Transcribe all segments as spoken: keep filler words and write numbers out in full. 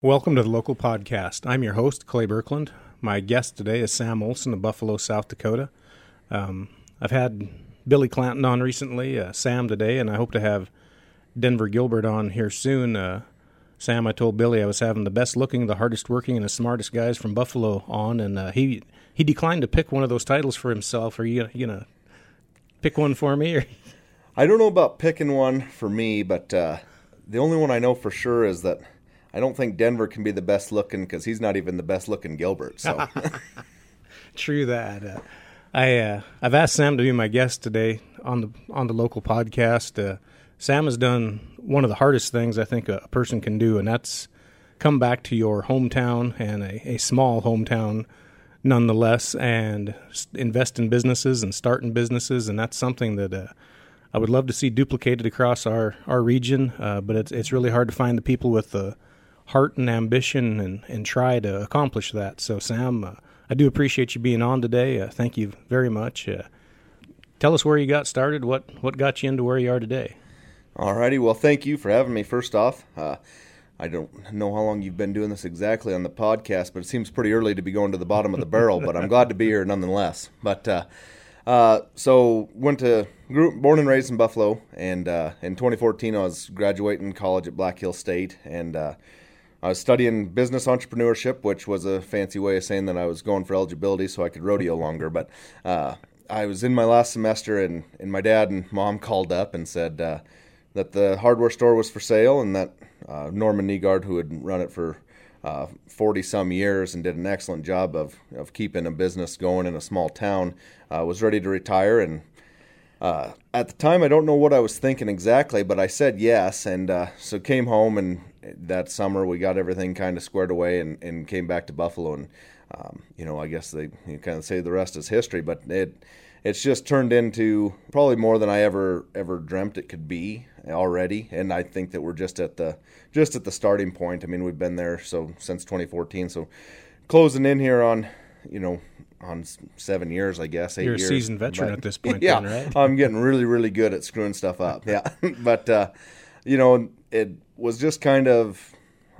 Welcome to the Local Podcast. I'm your host, Clay Birkeland. My guest today is Sam Olson of Buffalo, South Dakota. Um, I've had Billy Clanton on recently, uh, Sam today, and I hope to have Denver Gilbert on here soon. Uh, Sam, I told Billy I was having the best-looking, the hardest-working, and the smartest guys from Buffalo on, and uh, he he declined to pick one of those titles for himself. Are you, you gonna pick one for me? Or? I don't know about picking one for me, but uh, the only one I know for sure is that I don't think Denver can be the best looking because he's not even the best looking Gilbert. So true that. Uh, I uh, I've asked Sam to be my guest today on the on the Local Podcast. Uh, Sam has done one of the hardest things I think a person can do, and that's come back to your hometown and a, a small hometown, nonetheless, and invest in businesses and start in businesses, and that's something that. Uh, I would love to see duplicated across our, our region, uh, but it's it's really hard to find the people with the heart and ambition and, and try to accomplish that. So, Sam, uh, I do appreciate you being on today. Uh, thank you very much. Uh, tell us where you got started, what, what got you into where you are today. All righty. Well, thank you for having me, first off. Uh, I don't know how long you've been doing this exactly on the podcast, but it seems pretty early to be going to the bottom of the barrel, but I'm glad to be here nonetheless. But uh, uh, so went to... Grew, born and raised in Buffalo, and uh, in twenty fourteen I was graduating college at Black Hill State, and uh, I was studying business entrepreneurship, which was a fancy way of saying that I was going for eligibility so I could rodeo longer. But uh, I was in my last semester, and, and my dad and mom called up and said uh, that the hardware store was for sale, and that uh, Norman Negard, who had run it for forty-some uh, years and did an excellent job of, of keeping a business going in a small town, uh, was ready to retire. And Uh, at the time, I don't know what I was thinking exactly, but I said yes, and uh, so came home, and that summer we got everything kind of squared away and, and came back to Buffalo, and, um, you know, I guess they you kind of say the rest is history, but it it's just turned into probably more than I ever ever dreamt it could be already, and I think that we're just at the just at the starting point. I mean, we've been there so since twenty fourteen, so closing in here on, you know, on seven years, I guess, eight You're years. You're a seasoned veteran but, at this point, yeah, then, right? I'm getting really, really good at screwing stuff up, yeah. But, uh, you know, it was just kind of,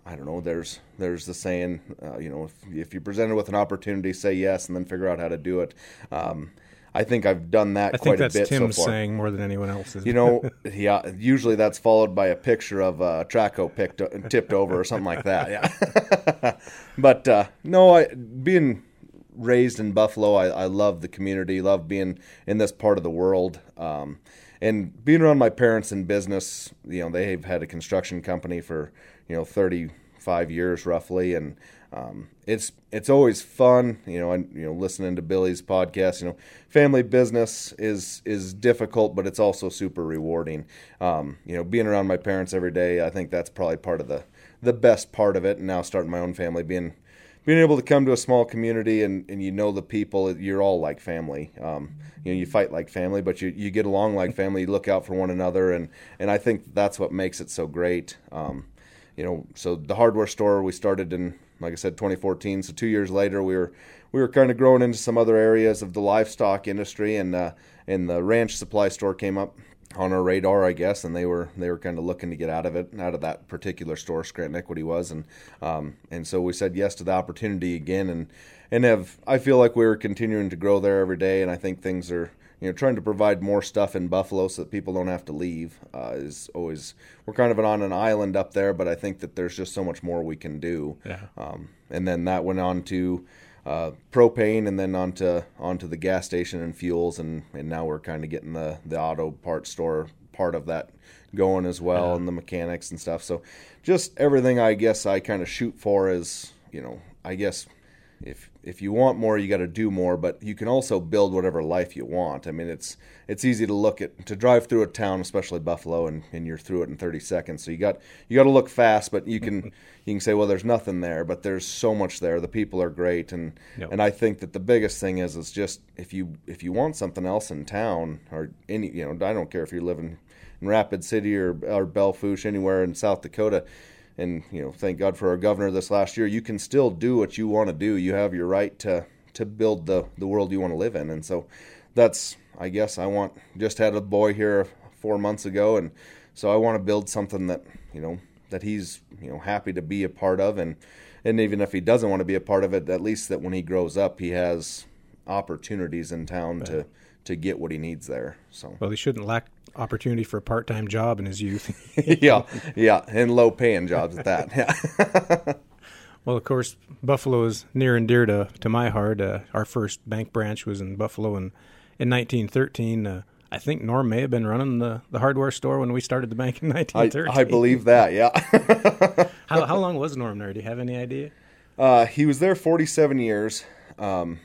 I don't know, there's there's the saying, uh, you know, if, if you're presented with an opportunity, say yes and then figure out how to do it. Um, I think I've done that I quite a bit so far. I think that's Tim saying more than anyone else's. You know, yeah, usually that's followed by a picture of a Traco picked, tipped over or something like that, yeah. But, uh, no, I being... raised in Buffalo, I, I love the community, love being in this part of the world, um, and being around my parents in business. You know, they've had a construction company for, you know, thirty-five years roughly, and um, it's it's always fun. You know, and you know, listening to Billy's podcast, you know, family business is is difficult, but it's also super rewarding. Um, you know, being around my parents every day, I think that's probably part of the the best part of it. And now starting my own family, being Being able to come to a small community and, and you know the people, you're all like family. Um, you know, you fight like family, but you, you get along like family. You look out for one another, and, and I think that's what makes it so great. Um, you know, so the hardware store we started in, like I said, twenty fourteen. So two years later, we were we were kind of growing into some other areas of the livestock industry, and uh, and the ranch supply store came up on our radar, I guess, and they were they were kind of looking to get out of it, out of that particular store, Scranton Equity was, and um, and so we said yes to the opportunity again, and and have I feel like we were continuing to grow there every day, and I think things are, you know, trying to provide more stuff in Buffalo so that people don't have to leave uh, is always, we're kind of on an island up there, but I think that there's just so much more we can do, yeah. um, and then that went on to Uh, propane, and then onto onto the gas station and fuels, and, and now we're kind of getting the, the auto parts store part of that going as well, yeah. And the mechanics and stuff. So just everything I guess I kind of shoot for is, you know, I guess if if you want more, you got to do more, but you can also build whatever life you want. I mean, it's it's easy to look at, to drive through a town, especially Buffalo, and, and you're through it in thirty seconds. So you got you got to look fast, but you can you can say, well, there's nothing there, but there's so much there. The people are great, and yep. And I think that the biggest thing is is just if you if you want something else in town or any, you know, I don't care if you're living in Rapid City or or Belle Fourche, anywhere in South Dakota. And, you know, thank God for our governor this last year, you can still do what you want to do. You have your right to, to build the, the world you want to live in. And so that's, I guess I want, just had a boy here four months ago. And so I want to build something that, you know, that he's, you know, happy to be a part of, and and even if he doesn't want to be a part of it, at least that when he grows up, he has opportunities in town right. to to get what he needs there. So well, he shouldn't lack opportunity for a part-time job in his youth. yeah, yeah, and low-paying jobs at that. Yeah. Well, of course, Buffalo is near and dear to, to my heart. Uh, our first bank branch was in Buffalo in, in nineteen thirteen. Uh, I think Norm may have been running the, the hardware store when we started the bank in nineteen thirteen. I, I believe that, yeah. how, how long was Norm there? Do you have any idea? Uh, he was there forty-seven years, um,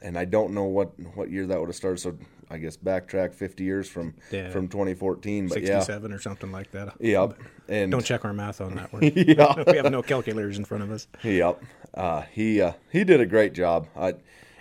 and I don't know what, what year that would have started, so I guess backtrack fifty years from, yeah. from twenty fourteen. But sixty-seven yeah. or something like that. Yep. But and don't check our math on that one. Yeah. We have no calculators in front of us. Yep. Uh, he uh, he did a great job. I,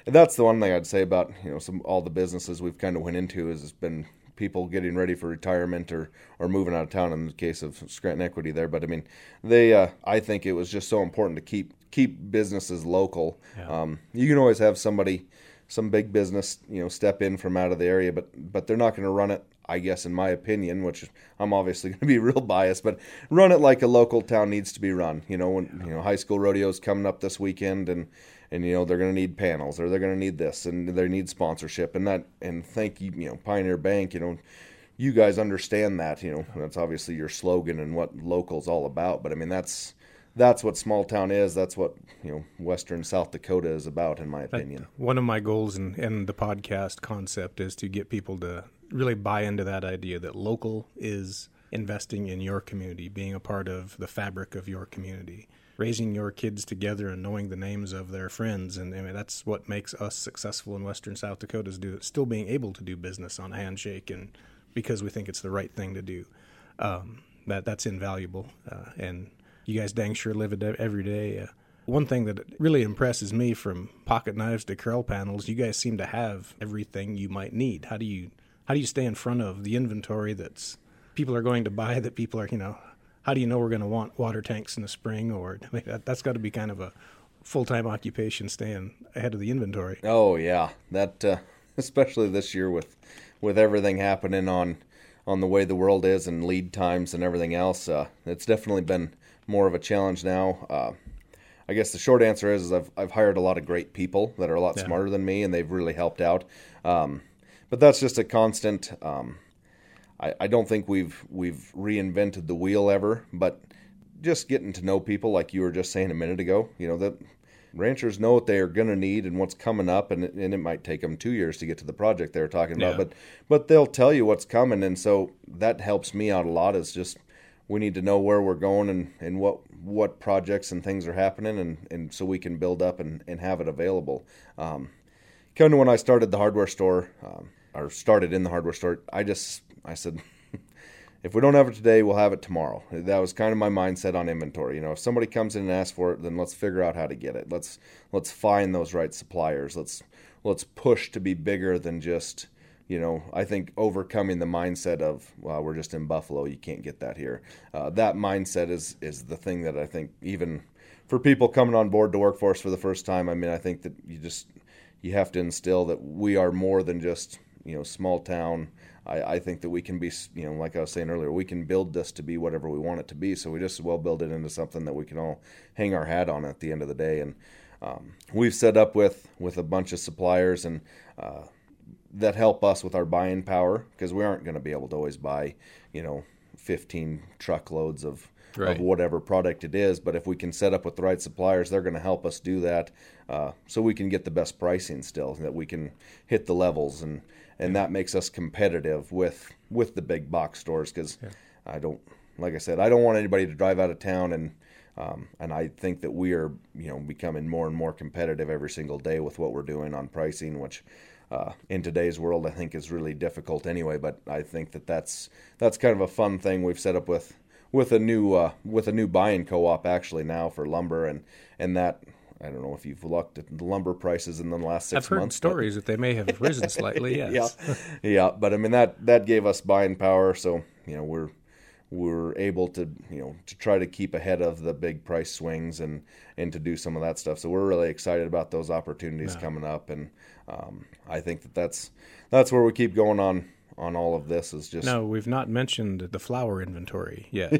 that's the one thing I'd say about, you know, some all the businesses we've kind of went into is it's been people getting ready for retirement or, or moving out of town in the case of Scranton Equity there. But, I mean, they uh, I think it was just so important to keep keep businesses local. Yeah. Um, you can always have somebody, some big business, you know, step in from out of the area, but but they're not going to run it, I guess, in my opinion, which I'm obviously going to be real biased, but run it like a local town needs to be run. You know, when you know high school rodeo's coming up this weekend, and and you know they're going to need panels, or they're going to need this, and they need sponsorship, and that, and thank you, you know, Pioneer Bank, you know, you guys understand that, you know, that's obviously your slogan and what local's all about, but I mean that's. That's what small town is. That's what, you know, Western South Dakota is about, in my opinion. That, one of my goals in, in the podcast concept is to get people to really buy into that idea that local is investing in your community, being a part of the fabric of your community, raising your kids together and knowing the names of their friends. And I mean, that's what makes us successful in Western South Dakota is do, still being able to do business on a handshake and because we think it's the right thing to do. Um, that that's invaluable. Uh, and you guys dang sure live it every day. Uh, one thing that really impresses me, from pocket knives to curl panels, you guys seem to have everything you might need. How do you how do you stay in front of the inventory that's people are going to buy, that people are, you know, how do you know we're going to want water tanks in the spring? Or I mean, that, that's got to be kind of a full-time occupation, staying ahead of the inventory. Oh, yeah. That uh, especially this year with with everything happening on, on the way the world is and lead times and everything else, uh, it's definitely been more of a challenge now. Uh, I guess the short answer is, is I've I've hired a lot of great people that are a lot yeah. smarter than me, and they've really helped out. Um, but that's just a constant. Um, I, I don't think we've we've reinvented the wheel ever, but just getting to know people, like you were just saying a minute ago. You know, that ranchers know what they are going to need and what's coming up, and and it might take them two years to get to the project they were talking about, yeah. but but they'll tell you what's coming, and so that helps me out a lot. Is just we need to know where we're going and, and what what projects and things are happening, and, and so we can build up and, and have it available. Um, kind of when I started the hardware store, um, or started in the hardware store, I just, I said, if we don't have it today, we'll have it tomorrow. That was kind of my mindset on inventory. You know, if somebody comes in and asks for it, then let's figure out how to get it. Let's let's find those right suppliers. Let's let's push to be bigger than just, you know, I think overcoming the mindset of, well, we're just in Buffalo, you can't get that here. Uh, that mindset is is the thing that I think, even for people coming on board to workforce for the first time, I mean, I think that you just, you have to instill that we are more than just, you know, small town. I, I think that we can be, you know, like I was saying earlier, we can build this to be whatever we want it to be. So we just as well build it into something that we can all hang our hat on at the end of the day. And um, we've set up with, with a bunch of suppliers and, uh, that help us with our buying power, because we aren't going to be able to always buy, you know, fifteen truckloads of, right. of whatever product it is. But if we can set up with the right suppliers, they're going to help us do that, uh, so we can get the best pricing still, that we can hit the levels. And, and yeah. that makes us competitive with, with the big box stores, because yeah. I don't, like I said, I don't want anybody to drive out of town and, Um, and I think that we are, you know, becoming more and more competitive every single day with what we're doing on pricing, which uh, in today's world I think is really difficult anyway. But I think that that's that's kind of a fun thing we've set up with with a new uh, with a new buying co-op actually now for lumber, and and that. I don't know if you've looked at the lumber prices in the last six months. I've heard months, stories but... that they may have risen slightly. Yes. Yeah, yeah. But I mean that that gave us buying power, so you know we're. we're able to, you know, to try to keep ahead of the big price swings and, and to do some of that stuff. So we're really excited about those opportunities yeah. coming up. And um, I think that that's, that's where we keep going on, on all of this is just... No, we've not mentioned the flower inventory yet.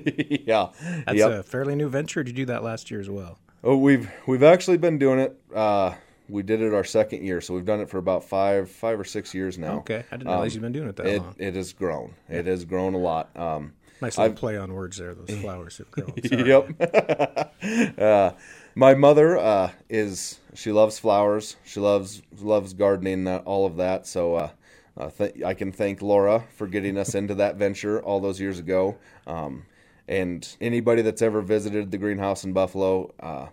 Yeah. That's yep. a fairly new venture. Did you do that last year as well? Oh, we've we've actually been doing it. Uh, we did it our second year, so we've done it for about five five or six years now. Okay. I didn't realize um, you've been doing it that it, long. It has grown. Yeah. It has grown a lot. Um, nice little I've, play on words there, those flowers have grown. Yep. uh, my mother uh, is... She loves flowers. She loves loves gardening, that, all of that. So uh, uh, th- I can thank Laura for getting us into that venture all those years ago. Um, and anybody that's ever visited the greenhouse in Buffalo, uh,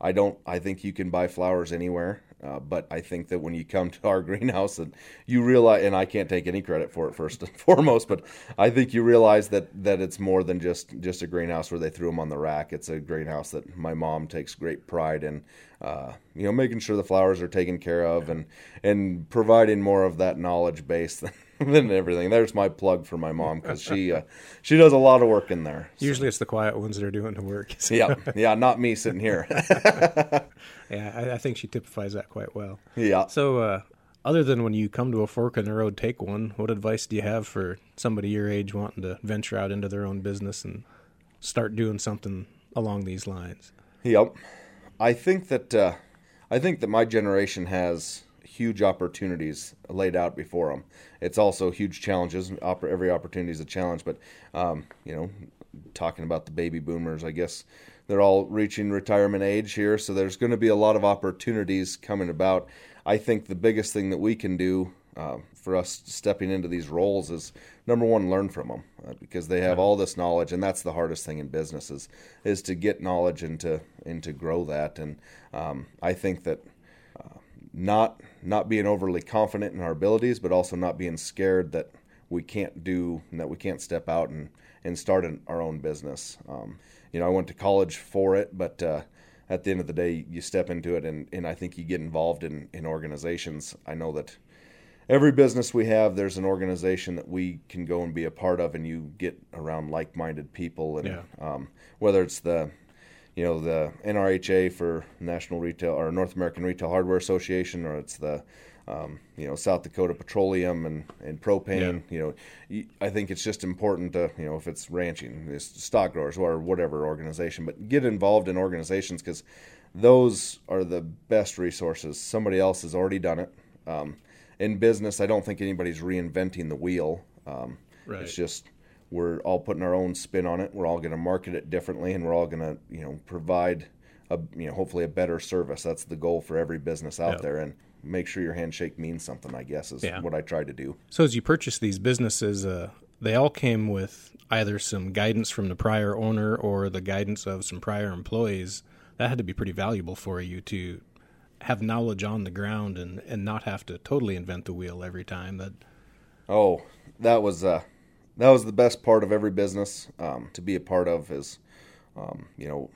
I don't. I think you can buy flowers anywhere. Uh, but I think that when you come to our greenhouse, and you realize, and I can't take any credit for it first and foremost, but I think you realize that, that it's more than just, just a greenhouse where they threw them on the rack. It's a greenhouse that my mom takes great pride in, uh, you know, making sure the flowers are taken care of and, and providing more of that knowledge base than, than everything. There's my plug for my mom because she uh, she does a lot of work in there. So. Usually it's the quiet ones that are doing the work. So. Yeah, yeah, not me sitting here. Yeah, I, I think she typifies that quite well. Yeah. So uh, other than when you come to a fork in the road, take one, what advice do you have for somebody your age wanting to venture out into their own business and start doing something along these lines? Yep. I think that uh, I think that my generation has... huge opportunities laid out before them. It's also huge challenges. Every opportunity is a challenge, but, um, you know, talking about the baby boomers, I guess they're all reaching retirement age here, so there's going to be a lot of opportunities coming about. I think the biggest thing that we can do uh, for us stepping into these roles is, number one, learn from them uh, because they have all this knowledge, and that's the hardest thing in business is, is to get knowledge and to, and to grow that. And um, I think that uh, not not being overly confident in our abilities, but also not being scared that we can't do, that we can't step out and, and start an, our own business. Um, you know, I went to college for it, but uh, at the end of the day, you step into it, and, and I think you get involved in, in organizations. I know that every business we have, there's an organization that we can go and be a part of, and you get around like-minded people, and yeah. um, whether it's the you know, the N R H A for National Retail or North American Retail Hardware Association, or it's the, um, you know, South Dakota Petroleum and, and propane, yeah. you know, I think it's just important to, you know, if it's ranching, it's stock growers or whatever organization, but get involved in organizations because those are the best resources. Somebody else has already done it. Um, in business, I don't think anybody's reinventing the wheel. Um, right. It's just... We're all putting our own spin on it. We're all going to market it differently, and we're all going to, you know, provide, a, you know, hopefully a better service. That's the goal for every business out yep. there, and make sure your handshake means something, I guess, is yeah. what I try to do. So as you purchase these businesses, uh, they all came with either some guidance from the prior owner or the guidance of some prior employees. That had to be pretty valuable for you to have knowledge on the ground and, and not have to totally invent the wheel every time. That Oh, that was... Uh, That was the best part of every business um, to be a part of is, um, you know,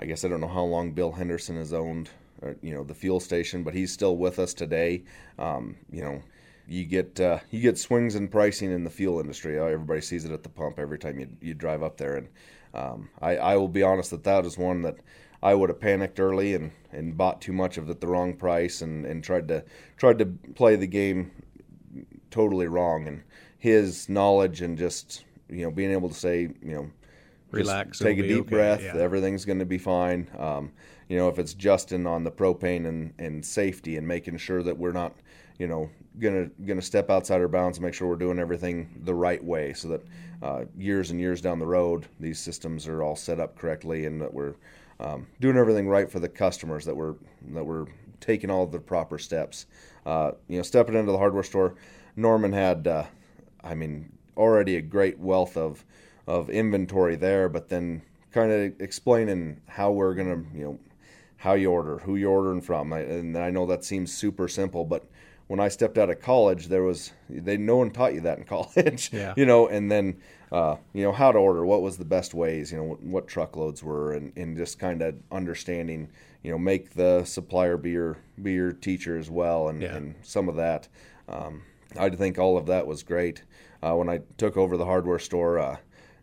I guess I don't know how long Bill Henderson has owned, or, you know, the fuel station, but he's still with us today. Um, you know, you get uh, you get swings in pricing in the fuel industry. Everybody sees it at the pump every time you you drive up there. And um, I, I will be honest that that is one that I would have panicked early and, and bought too much of it at the wrong price and, and tried to tried to play the game totally wrong. And his knowledge and just, you know, being able to say, you know, relax, take a deep okay. breath, yeah. everything's going to be fine. Um, you know, if it's Justin on the propane and, and safety and making sure that we're not, you know, going to going to step outside our bounds and make sure we're doing everything the right way so that uh, years and years down the road, these systems are all set up correctly and that we're um, doing everything right for the customers, that we're, that we're taking all the proper steps. Uh, you know, stepping into the hardware store, Norman had... Uh, I mean, already a great wealth of, of inventory there, but then kind of explaining how we're going to, you know, how you order, who you're ordering from. I, and I know that seems super simple, but when I stepped out of college, there was, they, no one taught you that in college, yeah. you know, and then, uh, you know, how to order, what was the best ways, you know, what, what truckloads were, and, and just kind of understanding, you know, make the supplier be your, be your teacher as well. And, yeah. and some of that, um, I think all of that was great. Uh, when I took over the hardware store, uh,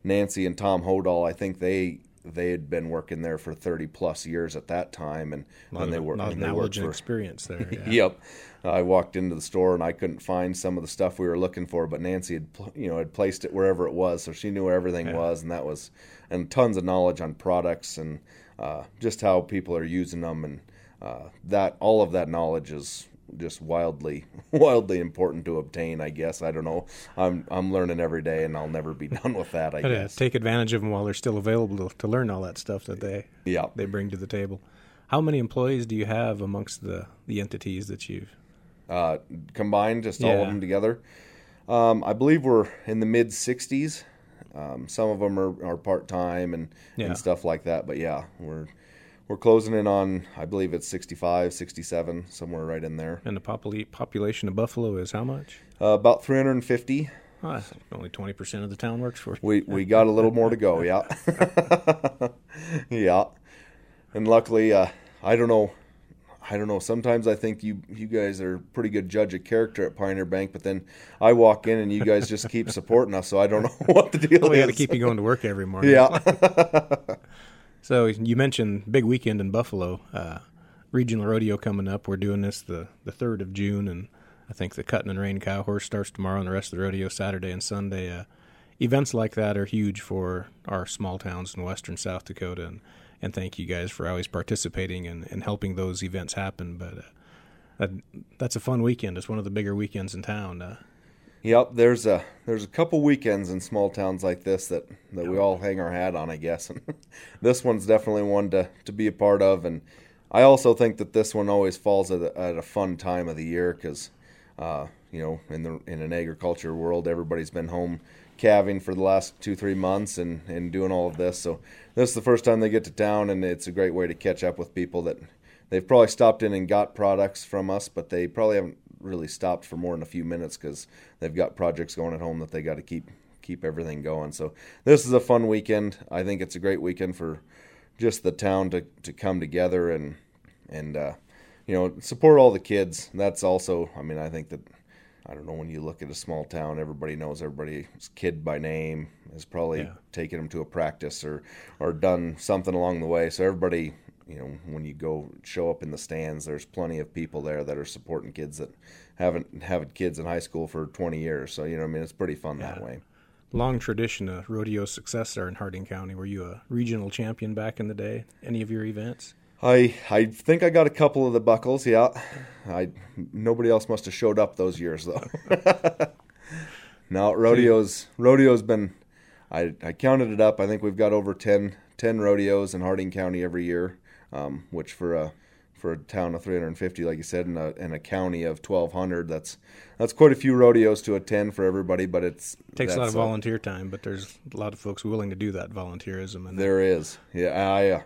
Nancy and Tom Hodall, I think they they had been working there for thirty plus years at that time, and when they worked, not knowledge and experience there. Yeah. Yep, uh, I walked into the store and I couldn't find some of the stuff we were looking for, but Nancy had, you know, had placed it wherever it was, so she knew where everything yeah. was, and that was, and tons of knowledge on products and uh, just how people are using them, and uh, that all of that knowledge is just wildly, wildly important to obtain, I guess. I don't know. I'm I'm learning every day, and I'll never be done with that, I but, guess. Uh, take advantage of them while they're still available to, to learn all that stuff that they yeah. they bring to the table. How many employees do you have amongst the, the entities that you've... Uh, combined, just yeah. all of them together? Um, I believe we're in the mid sixties. Um, some of them are, are part-time and, yeah. and stuff like that, but yeah, we're... We're closing in on, I believe it's sixty-five, sixty-seven, somewhere right in there. And the popul- population of Buffalo is how much? Uh, about three hundred fifty. Oh, only twenty percent of the town works for you. We, we got a little more to go, yeah. yeah. And luckily, uh, I don't know, I don't know, sometimes I think you, you guys are a pretty good judge of character at Pioneer Bank, but then I walk in and you guys just keep supporting us, so I don't know what the deal well, we is. We got to keep you going to work every morning. Yeah. So you mentioned big weekend in Buffalo, uh, regional rodeo coming up. We're doing this the, the third of June, and I think the Cutting and Rein Cow Horse starts tomorrow and the rest of the rodeo Saturday and Sunday. Uh, events like that are huge for our small towns in western South Dakota, and, and thank you guys for always participating and, and helping those events happen. But uh, that, that's a fun weekend. It's one of the bigger weekends in town. Uh, Yep, there's a there's a couple weekends in small towns like this that, that yep. we all hang our hat on, I guess. And this one's definitely one to, to be a part of. And I also think that this one always falls at a, at a fun time of the year because, uh, you know, in the in an agriculture world, everybody's been home calving for the last two, three months and, and doing all of this. So this is the first time they get to town, and it's a great way to catch up with people that they've probably stopped in and got products from us, but they probably haven't really stopped for more than a few minutes because they've got projects going at home that they got to keep keep everything going. So this is a fun weekend. I think it's a great weekend for just the town to, to come together and and uh, you know, support all the kids. That's also, I mean, I think that, I don't know, when you look at a small town, everybody knows everybody's kid by name, has probably yeah. taken them to a practice or or done something along the way. So everybody, you know, when you go show up in the stands, there's plenty of people there that are supporting kids that haven't had kids in high school for twenty years. So, you know, I mean, it's pretty fun yeah. that way. Long tradition of rodeo success there in Harding County. Were you a regional champion back in the day? Any of your events? I I think I got a couple of the buckles, yeah. I nobody else must have showed up those years, though. No, rodeo's, rodeo's been, I, I counted it up. I think we've got over ten, ten rodeos in Harding County every year. Um, which for a for a town of three hundred fifty, like you said, and a and a county of twelve hundred, that's that's quite a few rodeos to attend for everybody. But it's it takes a lot of volunteer a, time, but there's a lot of folks willing to do that volunteerism. And there that. is, yeah. I uh,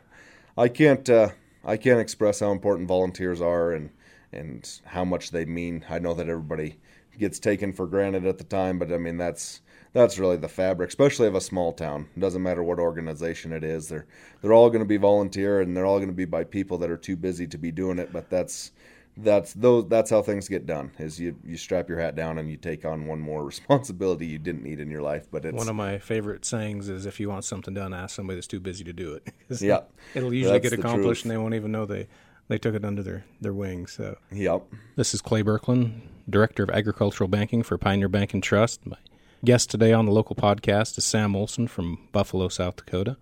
I can't uh, I can't express how important volunteers are and and how much they mean. I know that everybody gets taken for granted at the time, but I mean that's. That's really the fabric, especially of a small town. It doesn't matter what organization it is. They're they're all going to be volunteer, and they're all going to be by people that are too busy to be doing it. But that's that's those that's how things get done. Is you, you strap your hat down and you take on one more responsibility you didn't need in your life. But it's, one of my favorite sayings is, if you want something done, ask somebody that's too busy to do it. Yeah, it'll usually get accomplished, and they won't even know they they took it under their their wing. So yep. This is Clay Birkeland, Director of Agricultural Banking for Pioneer Bank and Trust. My guest today on the local podcast is Sam Olson from Buffalo, South Dakota.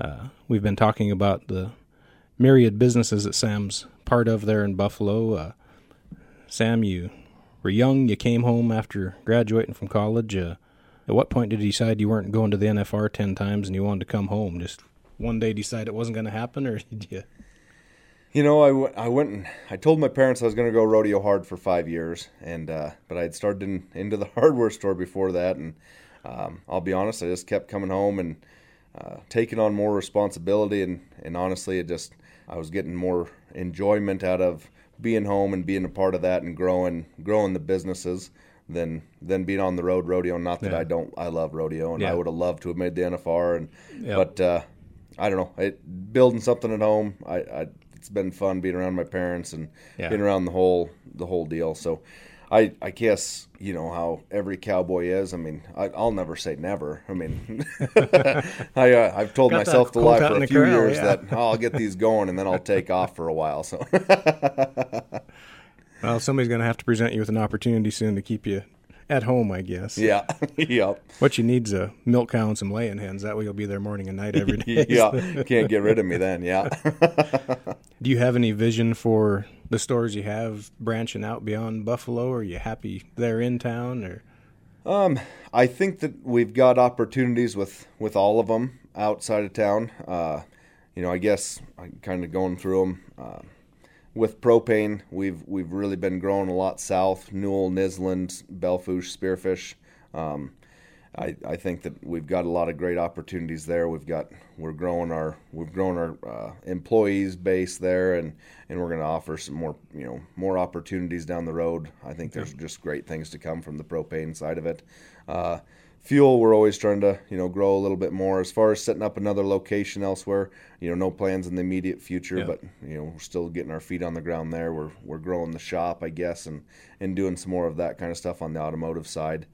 Uh, we've been talking about the myriad businesses that Sam's part of there in Buffalo. Uh, Sam, you were young. You came home after graduating from college. Uh, at what point did you decide you weren't going to the N F R ten times and you wanted to come home? Just one day decide it wasn't going to happen, or did you? You know, I, w- I went and I told my parents I was going to go rodeo hard for five years, and uh, but I had started in, into the hardware store before that, and um, I'll be honest, I just kept coming home and uh, taking on more responsibility, and, and honestly, it just, I was getting more enjoyment out of being home and being a part of that and growing growing the businesses than than being on the road rodeo. Not that yeah. I don't, I love rodeo, and yeah. I would have loved to have made the N F R, and yeah. but uh, I don't know, it, building something at home, I. I It's been fun being around my parents and yeah. being around the whole the whole deal. So I, I guess, you know, how every cowboy is. I mean, I, I'll never say never. I mean, I, uh, I've told Got myself to lie for a few years yeah. that oh, I'll get these going and then I'll take off for a while. So, well, somebody's going to have to present you with an opportunity soon to keep you at home, I guess. Yeah. Yep. What you need's a milk cow and some laying hens. That way you'll be there morning and night every day. Yeah. Can't get rid of me then. Yeah. Do you have any vision for the stores you have branching out beyond Buffalo? Are you happy they're in town? Or um, I think that we've got opportunities with, with all of them outside of town. Uh, you know, I guess I'm kind of going through them. Uh, With propane, we've we've really been growing a lot south, Newell, Nisland, Belfouche, Spearfish. Um, I I think that we've got a lot of great opportunities there. We've got we're growing our we've grown our uh, employees base there, and, and we're going to offer some more you know more opportunities down the road. I think there's just great things to come from the propane side of it. Uh, Fuel, we're always trying to, you know, grow a little bit more. As far as setting up another location elsewhere, you know, no plans in the immediate future, yeah. but, you know, we're still getting our feet on the ground there. We're we're growing the shop, I guess, and, and doing some more of that kind of stuff on the automotive side.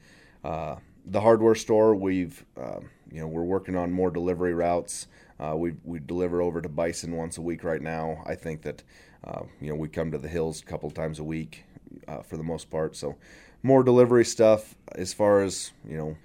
Uh, the hardware store, we've, uh, you know, we're working on more delivery routes. Uh, we we deliver over to Bison once a week right now. I think that, uh, you know, we come to the hills a couple times a week uh, for the most part. So more delivery stuff as far as, you know,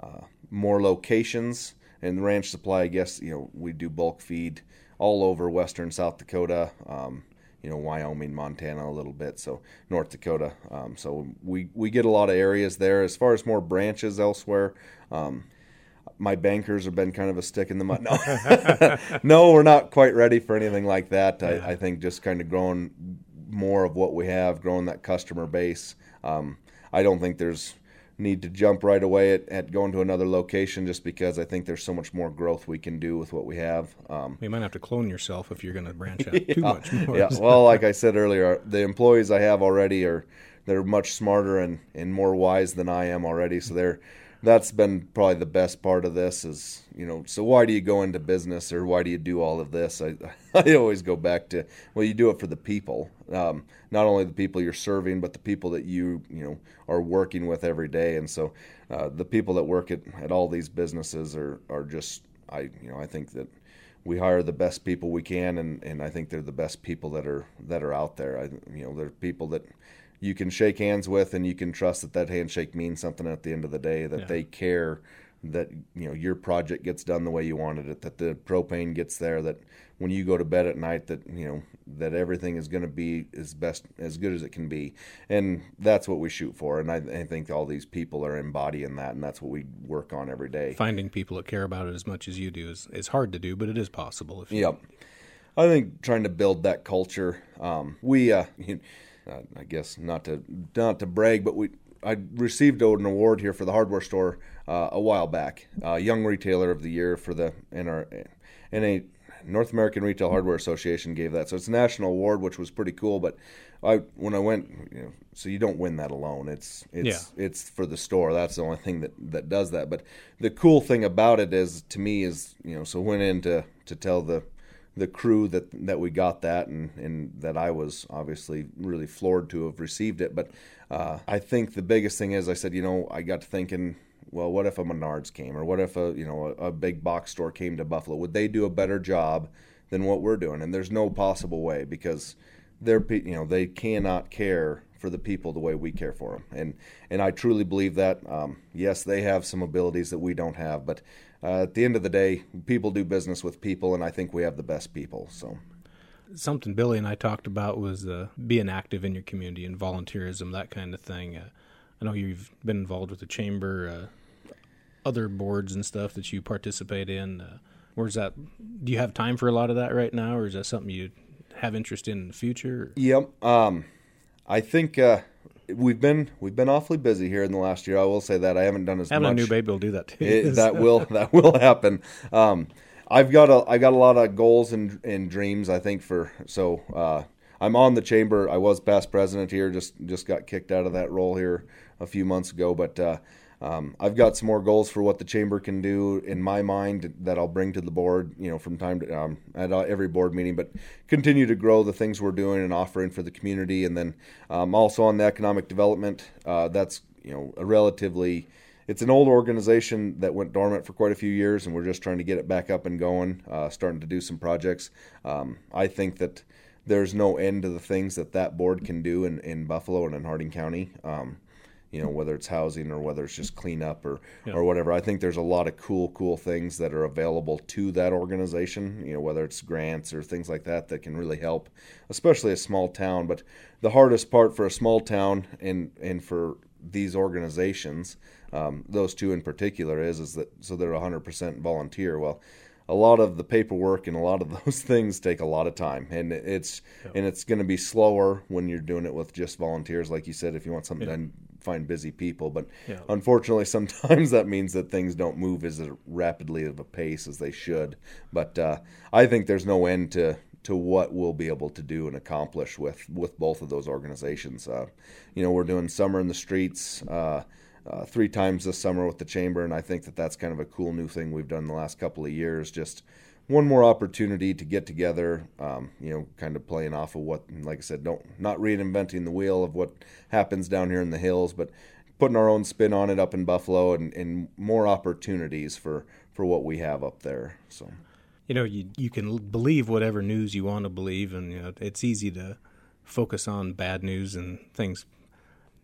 Uh, more locations. And Ranch Supply, I guess, you know, we do bulk feed all over western South Dakota, um, you know, Wyoming, Montana a little bit, so North Dakota. Um, so we, we get a lot of areas there. As far as more branches elsewhere, um, my bankers have been kind of a stick in the mud. No, no we're not quite ready for anything like that. Yeah. I, I think just kind of growing more of what we have, growing that customer base. Um, I don't think there's need to jump right away at, at going to another location just because I think there's so much more growth we can do with what we have. Um, you might have to clone yourself if you're going to branch out yeah, too much more. Yeah. Well, like I said earlier, the employees I have already are they're much smarter and, and more wise than I am already. So they're that's been probably the best part of this is, you know, so why do you go into business or why do you do all of this? I, I always go back to, well, you do it for the people, um, not only the people you're serving, but the people that you, you know, are working with every day. And so uh, the people that work at, at all these businesses are, are just, I, you know, I think that we hire the best people we can. And, and I think they're the best people that are, that are out there. I, you know, they're people that you can shake hands with and you can trust that that handshake means something at the end of the day, that yeah. they care, that you know your project gets done the way you wanted it, that the propane gets there, that when you go to bed at night that you know that everything is going to be as best as good as it can be. And that's what we shoot for, and I, I think all these people are embodying that, and that's what we work on every day. Finding people that care about it as much as you do is, is hard to do, but it is possible. If you... Yep. I think trying to build that culture. Um, we... Uh, I guess not to not to brag, but we I received an award here for the hardware store uh, a while back, uh, Young Retailer of the Year for the N R, N A, North American Retail Hardware Association gave that. So it's a national award, which was pretty cool. But I when I went, you know, so you don't win that alone. It's it's yeah. it's for the store. That's the only thing that, that does that. But the cool thing about it is to me is you know so went in to, to tell the. the crew that, that we got that and, and that I was obviously really floored to have received it. But uh, I think the biggest thing is I said, you know, I got to thinking, well, what if a Menards came or what if a, you know, a, a big box store came to Buffalo? Would they do a better job than what we're doing? And there's no possible way because they're, you know, they cannot care for the people the way we care for them. And, and I truly believe that, um, yes, they have some abilities that we don't have, but Uh, at the end of the day, people do business with people, and I think we have the best people. So, something Billy and I talked about was uh, being active in your community and volunteerism, that kind of thing. Uh, I know you've been involved with the chamber, uh, other boards and stuff that you participate in. Uh, where's that? Do you have time for a lot of that right now, or is that something you have interest in in the future? Yep. Um, I think... Uh, We've been we've been awfully busy here in the last year. I will say that I haven't done as having much. Having a new baby will do that too. It, that will that will happen. Um, I've got a I got a lot of goals and and dreams. I think for so uh, I'm on the chamber. I was past president here. Just just got kicked out of that role here a few months ago. But uh, Um, I've got some more goals for what the chamber can do in my mind that I'll bring to the board, you know, from time to um, at every board meeting, but continue to grow the things we're doing and offering for the community. And then um, also on the economic development, uh, that's, you know, a relatively, it's an old organization that went dormant for quite a few years, and we're just trying to get it back up and going, uh, starting to do some projects. Um, I think that there's no end to the things that that board can do in, in Buffalo and in Harding County. Um, you know, whether it's housing or whether it's just cleanup or, yeah. or whatever. I think there's a lot of cool, cool things that are available to that organization, you know, whether it's grants or things like that that can really help, especially a small town. But the hardest part for a small town and, and for these organizations, um, those two in particular, is is that so they're one hundred percent volunteer. Well, a lot of the paperwork and a lot of those things take a lot of time, and it's yeah. and it's going to be slower when you're doing it with just volunteers, like you said, if you want something yeah. done. Find busy people, but yeah. unfortunately sometimes that means that things don't move as rapidly of a pace as they should. But uh, I think there's no end to to what we'll be able to do and accomplish with, with both of those organizations. Uh, you know, we're doing Summer in the Streets uh, uh, three times this summer with the Chamber, and I think that that's kind of a cool new thing we've done the last couple of years, just one more opportunity to get together, um, you know, kind of playing off of what, like I said, don't not reinventing the wheel of what happens down here in the hills, but putting our own spin on it up in Buffalo, and, and more opportunities for, for what we have up there. So, you know, you you can believe whatever news you want to believe, and you know, it's easy to focus on bad news and things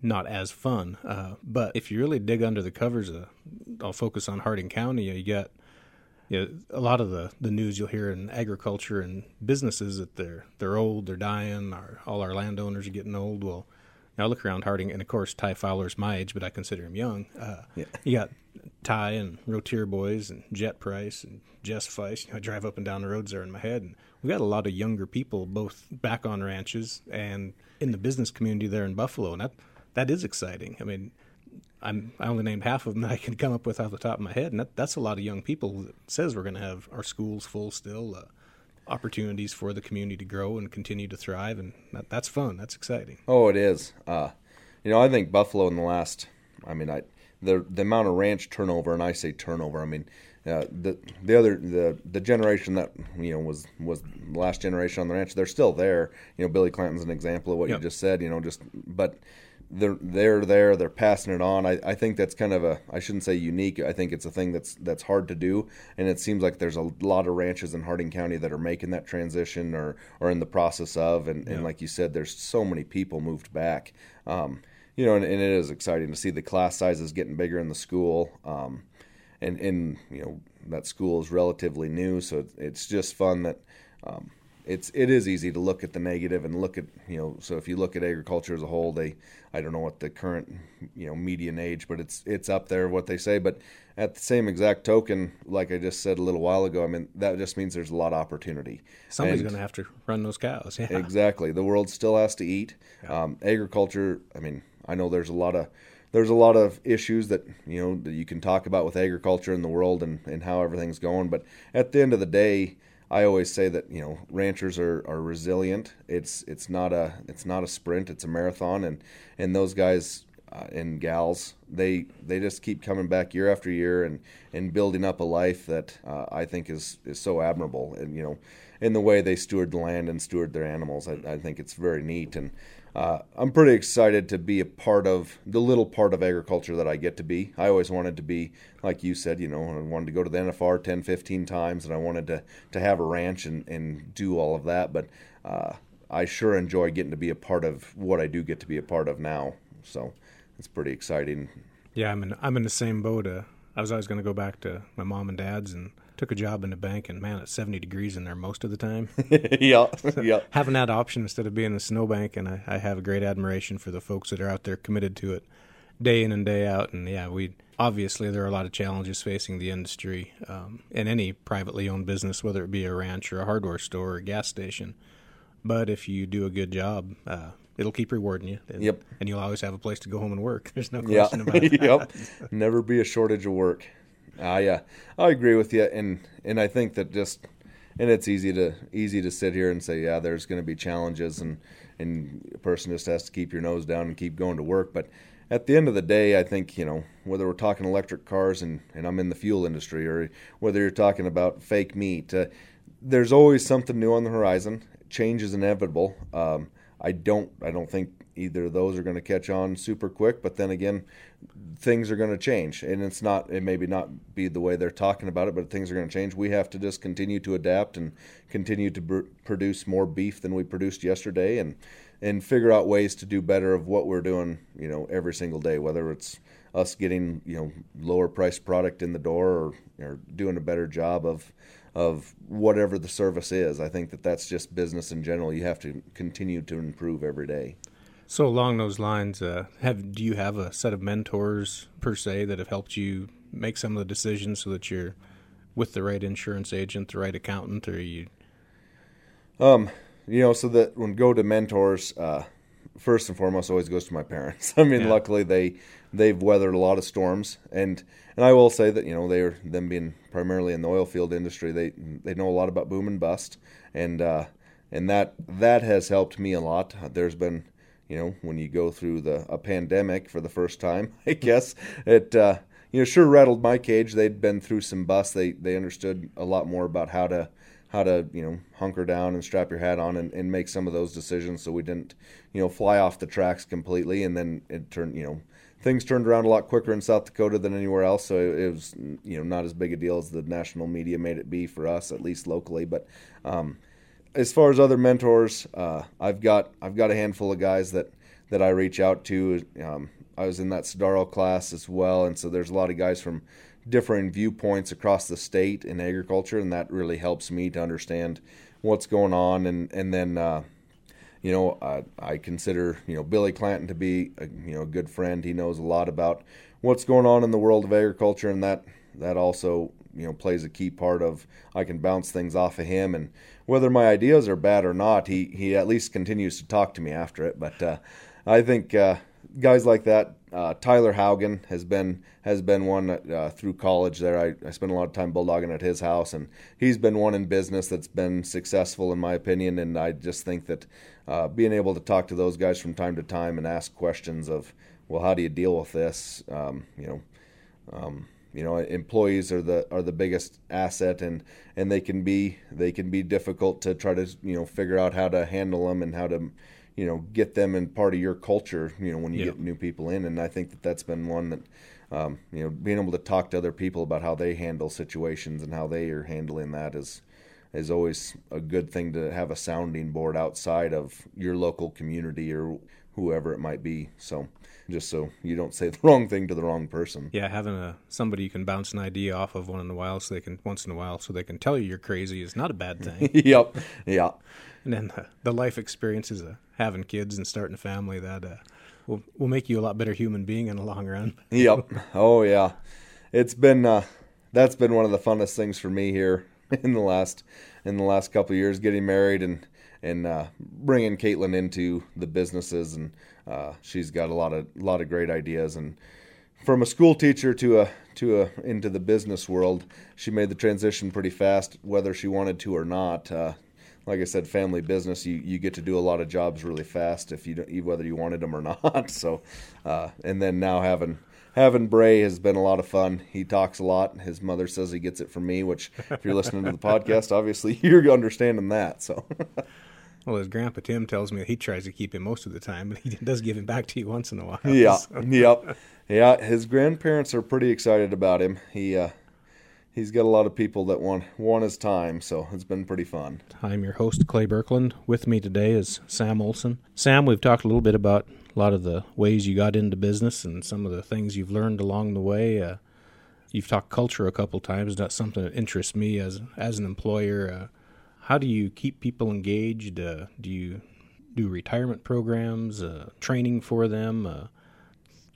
not as fun. Uh, but if you really dig under the covers, uh, I'll focus on Harding County. You got Yeah, a lot of the, the news you'll hear in agriculture and businesses that they're they're old, they're dying, our, all our landowners are getting old. Well, now look around Harding, and of course Ty Fowler's my age, but I consider him young. Uh, yeah. You got Ty and Rotier boys and Jet Price and Jess Feist. You know, I drive up and down the roads there in my head, and we've got a lot of younger people both back on ranches and in the business community there in Buffalo, and that that is exciting. I mean, I'm, I only named half of them that I can come up with off the top of my head, and that, that's a lot of young people that says we're going to have our schools full still, uh, opportunities for the community to grow and continue to thrive, and that, that's fun. That's exciting. Oh, it is. Uh, you know, I think Buffalo in the last, I mean, I the the amount of ranch turnover, and I say turnover, I mean, uh, the the other the the generation that you know was was the last generation on the ranch, they're still there. You know, Billy Clanton's an example of what yep. you just said. You know, just but. They're, they're there, they're passing it on. I, I think that's kind of a, I shouldn't say unique, I think it's a thing that's that's hard to do, and it seems like there's a lot of ranches in Harding County that are making that transition or, or in the process of, and, yeah. and like you said, there's so many people moved back. Um, you know, and, and it is exciting to see the class sizes getting bigger in the school, um, and, and, you know, that school is relatively new, so it's just fun that um, It's it is easy to look at the negative and look at, you know, so if you look at agriculture as a whole, they, I don't know what the current, you know, median age, but it's it's up there what they say. But at the same exact token, like I just said a little while ago, I mean, that just means there's a lot of opportunity. Somebody's going to have to run those cows. Yeah. Exactly. The world still has to eat. Yeah. Um, agriculture, I mean, I know there's a lot of there's a lot of issues that, you know, that you can talk about with agriculture in the world and, and how everything's going. But at the end of the day, I always say that, you know, ranchers are, are resilient. It's it's not a it's not a sprint, it's a marathon, and, and those guys uh, and gals, they they just keep coming back year after year and, and building up a life that uh, I think is, is so admirable. And, you know, in the way they steward the land and steward their animals, I, I think it's very neat. And uh, I'm pretty excited to be a part of the little part of agriculture that I get to be. I always wanted to be, like you said, you know, I wanted to go to the N F R ten, fifteen times, and I wanted to, to have a ranch and, and do all of that. But uh, I sure enjoy getting to be a part of what I do get to be a part of now. So it's pretty exciting. Yeah, I'm in, I'm in the same boat. Uh, I was always going to go back to my mom and dad's, and took a job in the bank, and man, it's seventy degrees in there most of the time. yeah, so yeah. Having that option instead of being in a snowbank, and I, I have a great admiration for the folks that are out there committed to it day in and day out. And yeah, we obviously there are a lot of challenges facing the industry um, in any privately owned business, whether it be a ranch or a hardware store or a gas station. But if you do a good job, uh, it'll keep rewarding you. And, yep. and you'll always have a place to go home and work. There's no question yeah. about it. yep. Never be a shortage of work. Ah, uh, yeah, I agree with you, and and I think that just, and it's easy to easy to sit here and say, yeah, there's going to be challenges, and and a person just has to keep your nose down and keep going to work. But at the end of the day, I think, you know, whether we're talking electric cars and, and I'm in the fuel industry, or whether you're talking about fake meat, uh, there's always something new on the horizon. Change is inevitable. Um, I don't I don't think either of those are going to catch on super quick, but then again, things are going to change, and it's not, it maybe not be the way they're talking about it, but things are going to change. We have to just continue to adapt and continue to br- produce more beef than we produced yesterday, and and figure out ways to do better of what we're doing, you know, every single day, whether it's us getting, you know, lower priced product in the door, or, or doing a better job of of whatever the service is. I think that that's just business in general. You have to continue to improve every day. So along those lines, uh, have do you have a set of mentors per se that have helped you make some of the decisions so that you're with the right insurance agent, the right accountant, or you? Um, you know, so that when go to mentors, uh, first and foremost, always goes to my parents. I mean, yeah. luckily they they've weathered a lot of storms, and and I will say that, you know, they are them being primarily in the oil field industry, they they know a lot about boom and bust, and uh, and that that has helped me a lot. There's been, you know, when you go through the a pandemic for the first time, I guess, it, uh, you know, sure rattled my cage. They'd been through some busts. They they understood a lot more about how to, how to you know, hunker down and strap your hat on and, and make some of those decisions, so we didn't, you know, fly off the tracks completely. And then it turned, you know, things turned around a lot quicker in South Dakota than anywhere else. So it, it was, you know, not as big a deal as the national media made it be for us, at least locally. But, um, as far as other mentors, uh, I've got I've got a handful of guys that, that I reach out to. Um, I was in that Sedaro class as well, and so there's a lot of guys from differing viewpoints across the state in agriculture, and that really helps me to understand what's going on. And and then uh, you know I, I consider you know Billy Clanton to be a, you know a good friend. He knows a lot about what's going on in the world of agriculture, and that that also, you know, plays a key part of, I can bounce things off of him, and whether my ideas are bad or not, he, he at least continues to talk to me after it. But, uh, I think, uh, guys like that, uh, Tyler Haugen has been, has been one, uh, through college there. I, I spent a lot of time bulldogging at his house, and he's been one in business that's been successful in my opinion. And I just think that, uh, being able to talk to those guys from time to time and ask questions of, well, how do you deal with this? Um, you know, um, You know, employees are the are the biggest asset, and, and they can be they can be difficult to try to, you know, figure out how to handle them and how to, you know, get them in part of your culture, you know, when you yep. get new people in. And I think that that's been one that, um, you know, being able to talk to other people about how they handle situations and how they are handling that is is always a good thing, to have a sounding board outside of your local community or whoever it might be. So just so you don't say the wrong thing to the wrong person. Yeah, having a somebody you can bounce an idea off of one in a while, so they can once in a while, so they can tell you you're crazy is not a bad thing. Yep, yeah. And then the, the life experiences of having kids and starting a family, that uh, will will make you a lot better human being in the long run. Yep. Oh yeah, it's been uh, that's been one of the funnest things for me here in the last in the last couple of years, getting married and. And uh, bringing Caitlin into the businesses, and uh, she's got a lot of lot of great ideas. And from a school teacher to a to a into the business world, she made the transition pretty fast, whether she wanted to or not. Uh, like I said, family business, you, you get to do a lot of jobs really fast, if you don't, whether you wanted them or not. So, uh, and then now having. Having Bray has been a lot of fun. He talks a lot. His mother says he gets it from me, which if you're listening to the podcast, obviously you're understanding that. So, well, his grandpa Tim tells me that he tries to keep him most of the time, but he does give him back to you once in a while. Yeah, so. Yep. Yeah, his grandparents are pretty excited about him. He, uh, he's got a lot of people that want, want his time, so it's been pretty fun. I'm your host, Clay Birkeland. With me today is Sam Olson. Sam, we've talked a little bit about a lot of the ways you got into business and some of the things you've learned along the way. Uh, you've talked culture a couple times. That's something that interests me as as an employer. Uh, how do you keep people engaged? Uh, do you do retirement programs, uh, training for them, uh,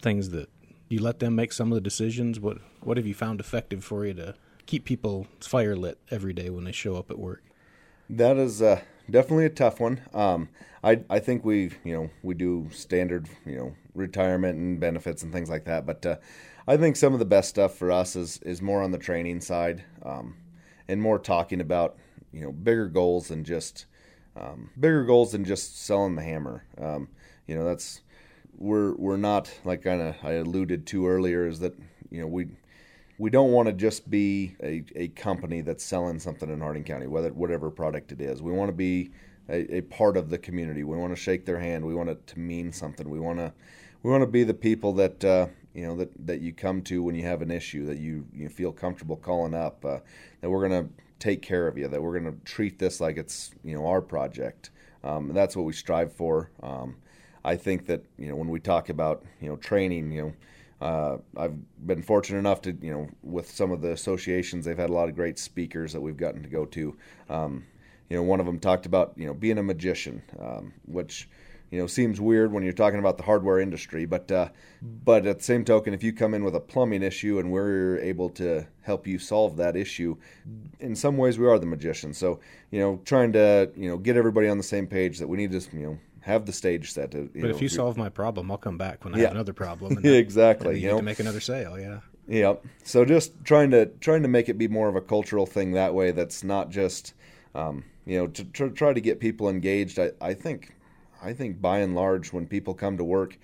things that you let them make some of the decisions? What what have you found effective for you to keep people fire lit every day when they show up at work? That is uh, definitely a tough one. Um, I I think we you know we do standard you know retirement and benefits and things like that, but uh, I think some of the best stuff for us is is more on the training side, um, and more talking about you know bigger goals than just um, bigger goals than just selling the hammer. Um, you know that's we're we're not, like kind of I alluded to earlier, is that, you know, we we don't want to just be a, a company that's selling something in Harding County, whether whatever product it is. We want to be a, a part of the community. We want to shake their hand. We want it to mean something. We want to we want to be the people that uh, you know that, that you come to when you have an issue, that you, you feel comfortable calling up, uh, that we're gonna take care of you, that we're gonna treat this like it's, you know, our project. Um, and that's what we strive for. Um, I think that, you know, when we talk about, you know, training, you know, uh, I've been fortunate enough to, you know, with some of the associations, they've had a lot of great speakers that we've gotten to go to. Um, you know, one of them talked about, you know, being a magician, um, which, you know, seems weird when you're talking about the hardware industry, but uh, but at the same token, if you come in with a plumbing issue and we're able to help you solve that issue, in some ways we are the magician. So, you know, trying to, you know, get everybody on the same page that we need to, you know, have the stage set. To, but know, if you solve my problem, I'll come back when I yeah. have another problem. And that, exactly. And you, you know, need to make another sale, yeah. Yeah. So just trying to trying to make it be more of a cultural thing that way. That's not just, um, you know, to, to try to get people engaged. I, I think. I think by and large, when people come to work,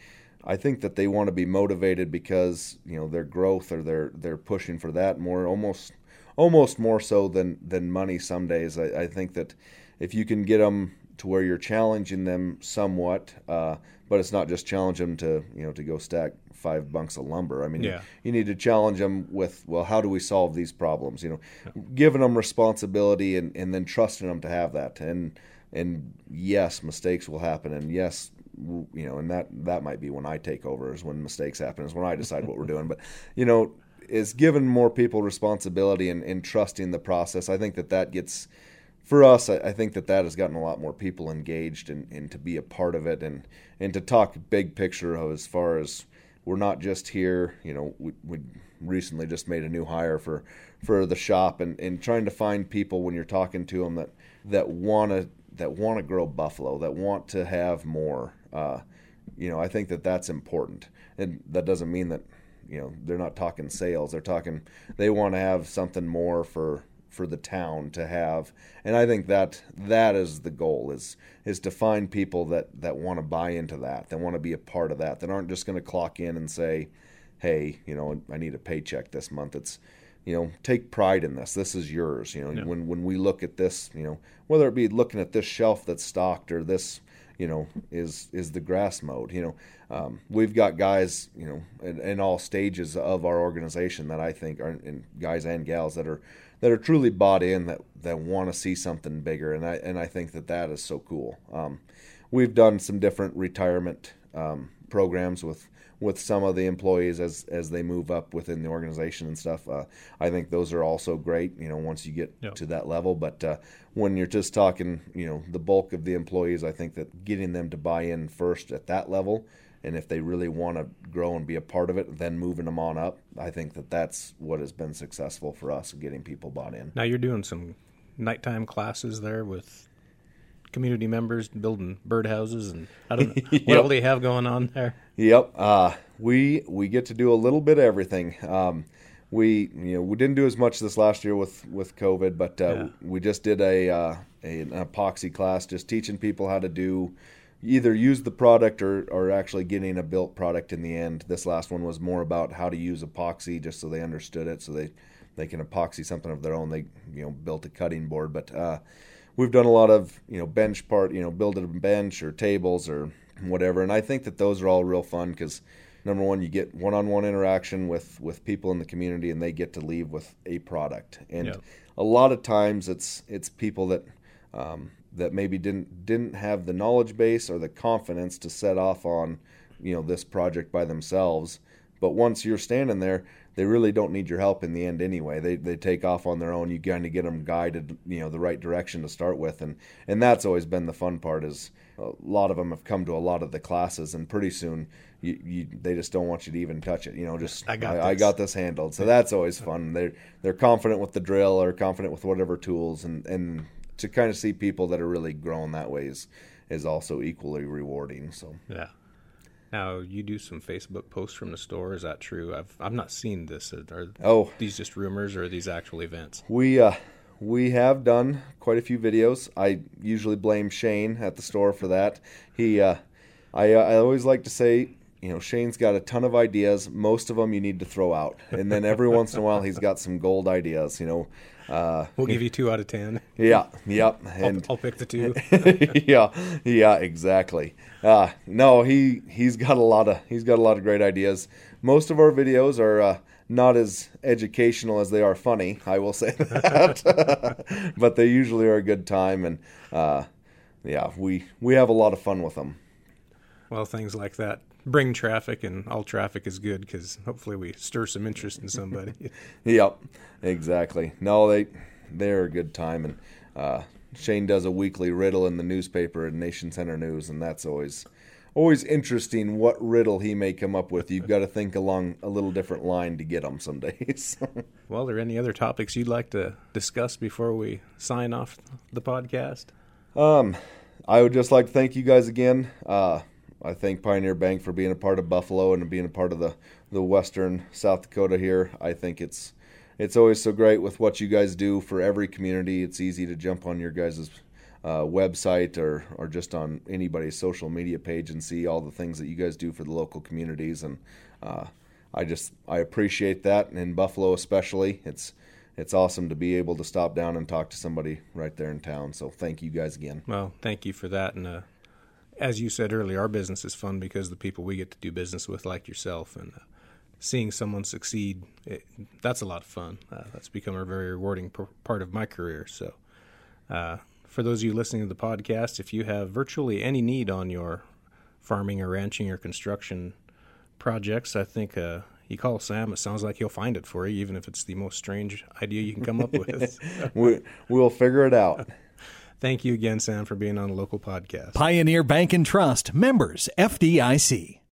I think that they want to be motivated because, you know, their growth or their they're pushing for that more, almost almost more so than, than money some days. I, I think that if you can get them to where you're challenging them somewhat, uh, but it's not just challenge them to, you know, to go stack five bunks of lumber. I mean, yeah. you, you need to challenge them with, well, how do we solve these problems? You know, yeah. giving them responsibility and, and then trusting them to have that. And And yes, mistakes will happen. And yes, you know, and that, that might be when I take over, is when mistakes happen, is when I decide what we're doing. But, you know, it's giving more people responsibility and, and trusting the process. I think that that gets, for us, I, I think that that has gotten a lot more people engaged and, and to be a part of it and, and to talk big picture of, as far as we're not just here, you know, we, we recently just made a new hire for, for the shop and, and trying to find people when you're talking to them that, that want to, that want to grow Buffalo, that want to have more. Uh, you know, I think that that's important. And that doesn't mean that, you know, they're not talking sales. They're talking, they want to have something more for, for the town to have. And I think that that is the goal, is, is to find people that, that want to buy into that, that want to be a part of that, that aren't just going to clock in and say, hey, you know, I need a paycheck this month. It's, you know, take pride in this. This is yours. You know, yeah. when when we look at this, you know, whether it be looking at this shelf that's stocked or this, you know, is is the grass mowed. You know, um, we've got guys, you know, in, in all stages of our organization that I think are, and guys and gals that are that are truly bought in, that, that want to see something bigger. And I and I think that that is so cool. Um, we've done some different retirement um, programs with. with some of the employees as, as they move up within the organization and stuff. Uh, I think those are also great, you know, once you get yep. to that level. But uh, when you're just talking, you know, the bulk of the employees, I think that getting them to buy in first at that level, and if they really want to grow and be a part of it, then moving them on up, I think that that's what has been successful for us, getting people bought in. Now you're doing some nighttime classes there with community members, building birdhouses, and I don't know, yep. what do you have going on there? Yep. Uh, we we get to do a little bit of everything. Um, we you know we didn't do as much this last year with, with COVID, but uh, yeah. we just did a, uh, a an epoxy class, just teaching people how to do either use the product or, or actually getting a built product in the end. This last one was more about how to use epoxy, just so they understood it, so they, they can epoxy something of their own. They you know built a cutting board, but. Uh, We've done a lot of, you know, bench part, you know, building a bench or tables or whatever. And I think that those are all real fun because, number one, you get one-on-one interaction with, with people in the community and they get to leave with a product. And yeah. a lot of times it's it's people that um, that maybe didn't didn't have the knowledge base or the confidence to set off on, you know, this project by themselves. But once you're standing there, they really don't need your help in the end anyway. They they take off on their own. You kind of get them guided, you know, the right direction to start with. And, and that's always been the fun part, is a lot of them have come to a lot of the classes, and pretty soon you, you they just don't want you to even touch it. You know, just I got, I, I got this handled. So that's always fun. They're, they're confident with the drill or confident with whatever tools. And, and to kind of see people that are really growing that way is, is also equally rewarding. So yeah. Now, you do some Facebook posts from the store. Is that true? I've I've not seen this. Are oh. these just rumors, or are these actual events? We uh, we have done quite a few videos. I usually blame Shane at the store for that. He uh, I, uh, I always like to say, you know, Shane's got a ton of ideas. Most of them you need to throw out. And then every once in a while he's got some gold ideas, you know. Uh, we'll give you two out of ten. Yeah, yep. And I'll, I'll pick the two. yeah, yeah, exactly. Uh, no, he he's got a lot of he's got a lot of great ideas. Most of our videos are uh, not as educational as they are funny. I will say that, but they usually are a good time, and uh, yeah, we we have a lot of fun with them. Well, things like that bring traffic, and all traffic is good because hopefully we stir some interest in somebody. Yep, exactly. No, they they're a good time, and uh, Shane does a weekly riddle in the newspaper at Nation Center News, and that's always always interesting what riddle he may come up with. You've got to think along a little different line to get them some days. Well, are there any other topics you'd like to discuss before we sign off the podcast? Um, I would just like to thank you guys again. Uh, I thank Pioneer Bank for being a part of Buffalo and being a part of the, the western South Dakota here. I think it's it's always so great with what you guys do for every community. It's easy to jump on your guys' uh, website or, or just on anybody's social media page and see all the things that you guys do for the local communities. And uh, I just I appreciate that, and in Buffalo especially. It's it's awesome to be able to stop down and talk to somebody right there in town. So thank you guys again. Well, thank you for that, and uh as you said earlier, our business is fun because the people we get to do business with, like yourself, and uh, seeing someone succeed, it, that's a lot of fun. Uh, that's become a very rewarding p- part of my career. So uh, for those of you listening to the podcast, if you have virtually any need on your farming or ranching or construction projects, I think uh, you call Sam. It sounds like he'll find it for you, even if it's the most strange idea you can come up with. we, we'll figure it out. Thank you again, Sam, for being on the local podcast. Pioneer Bank and Trust, members F D I C.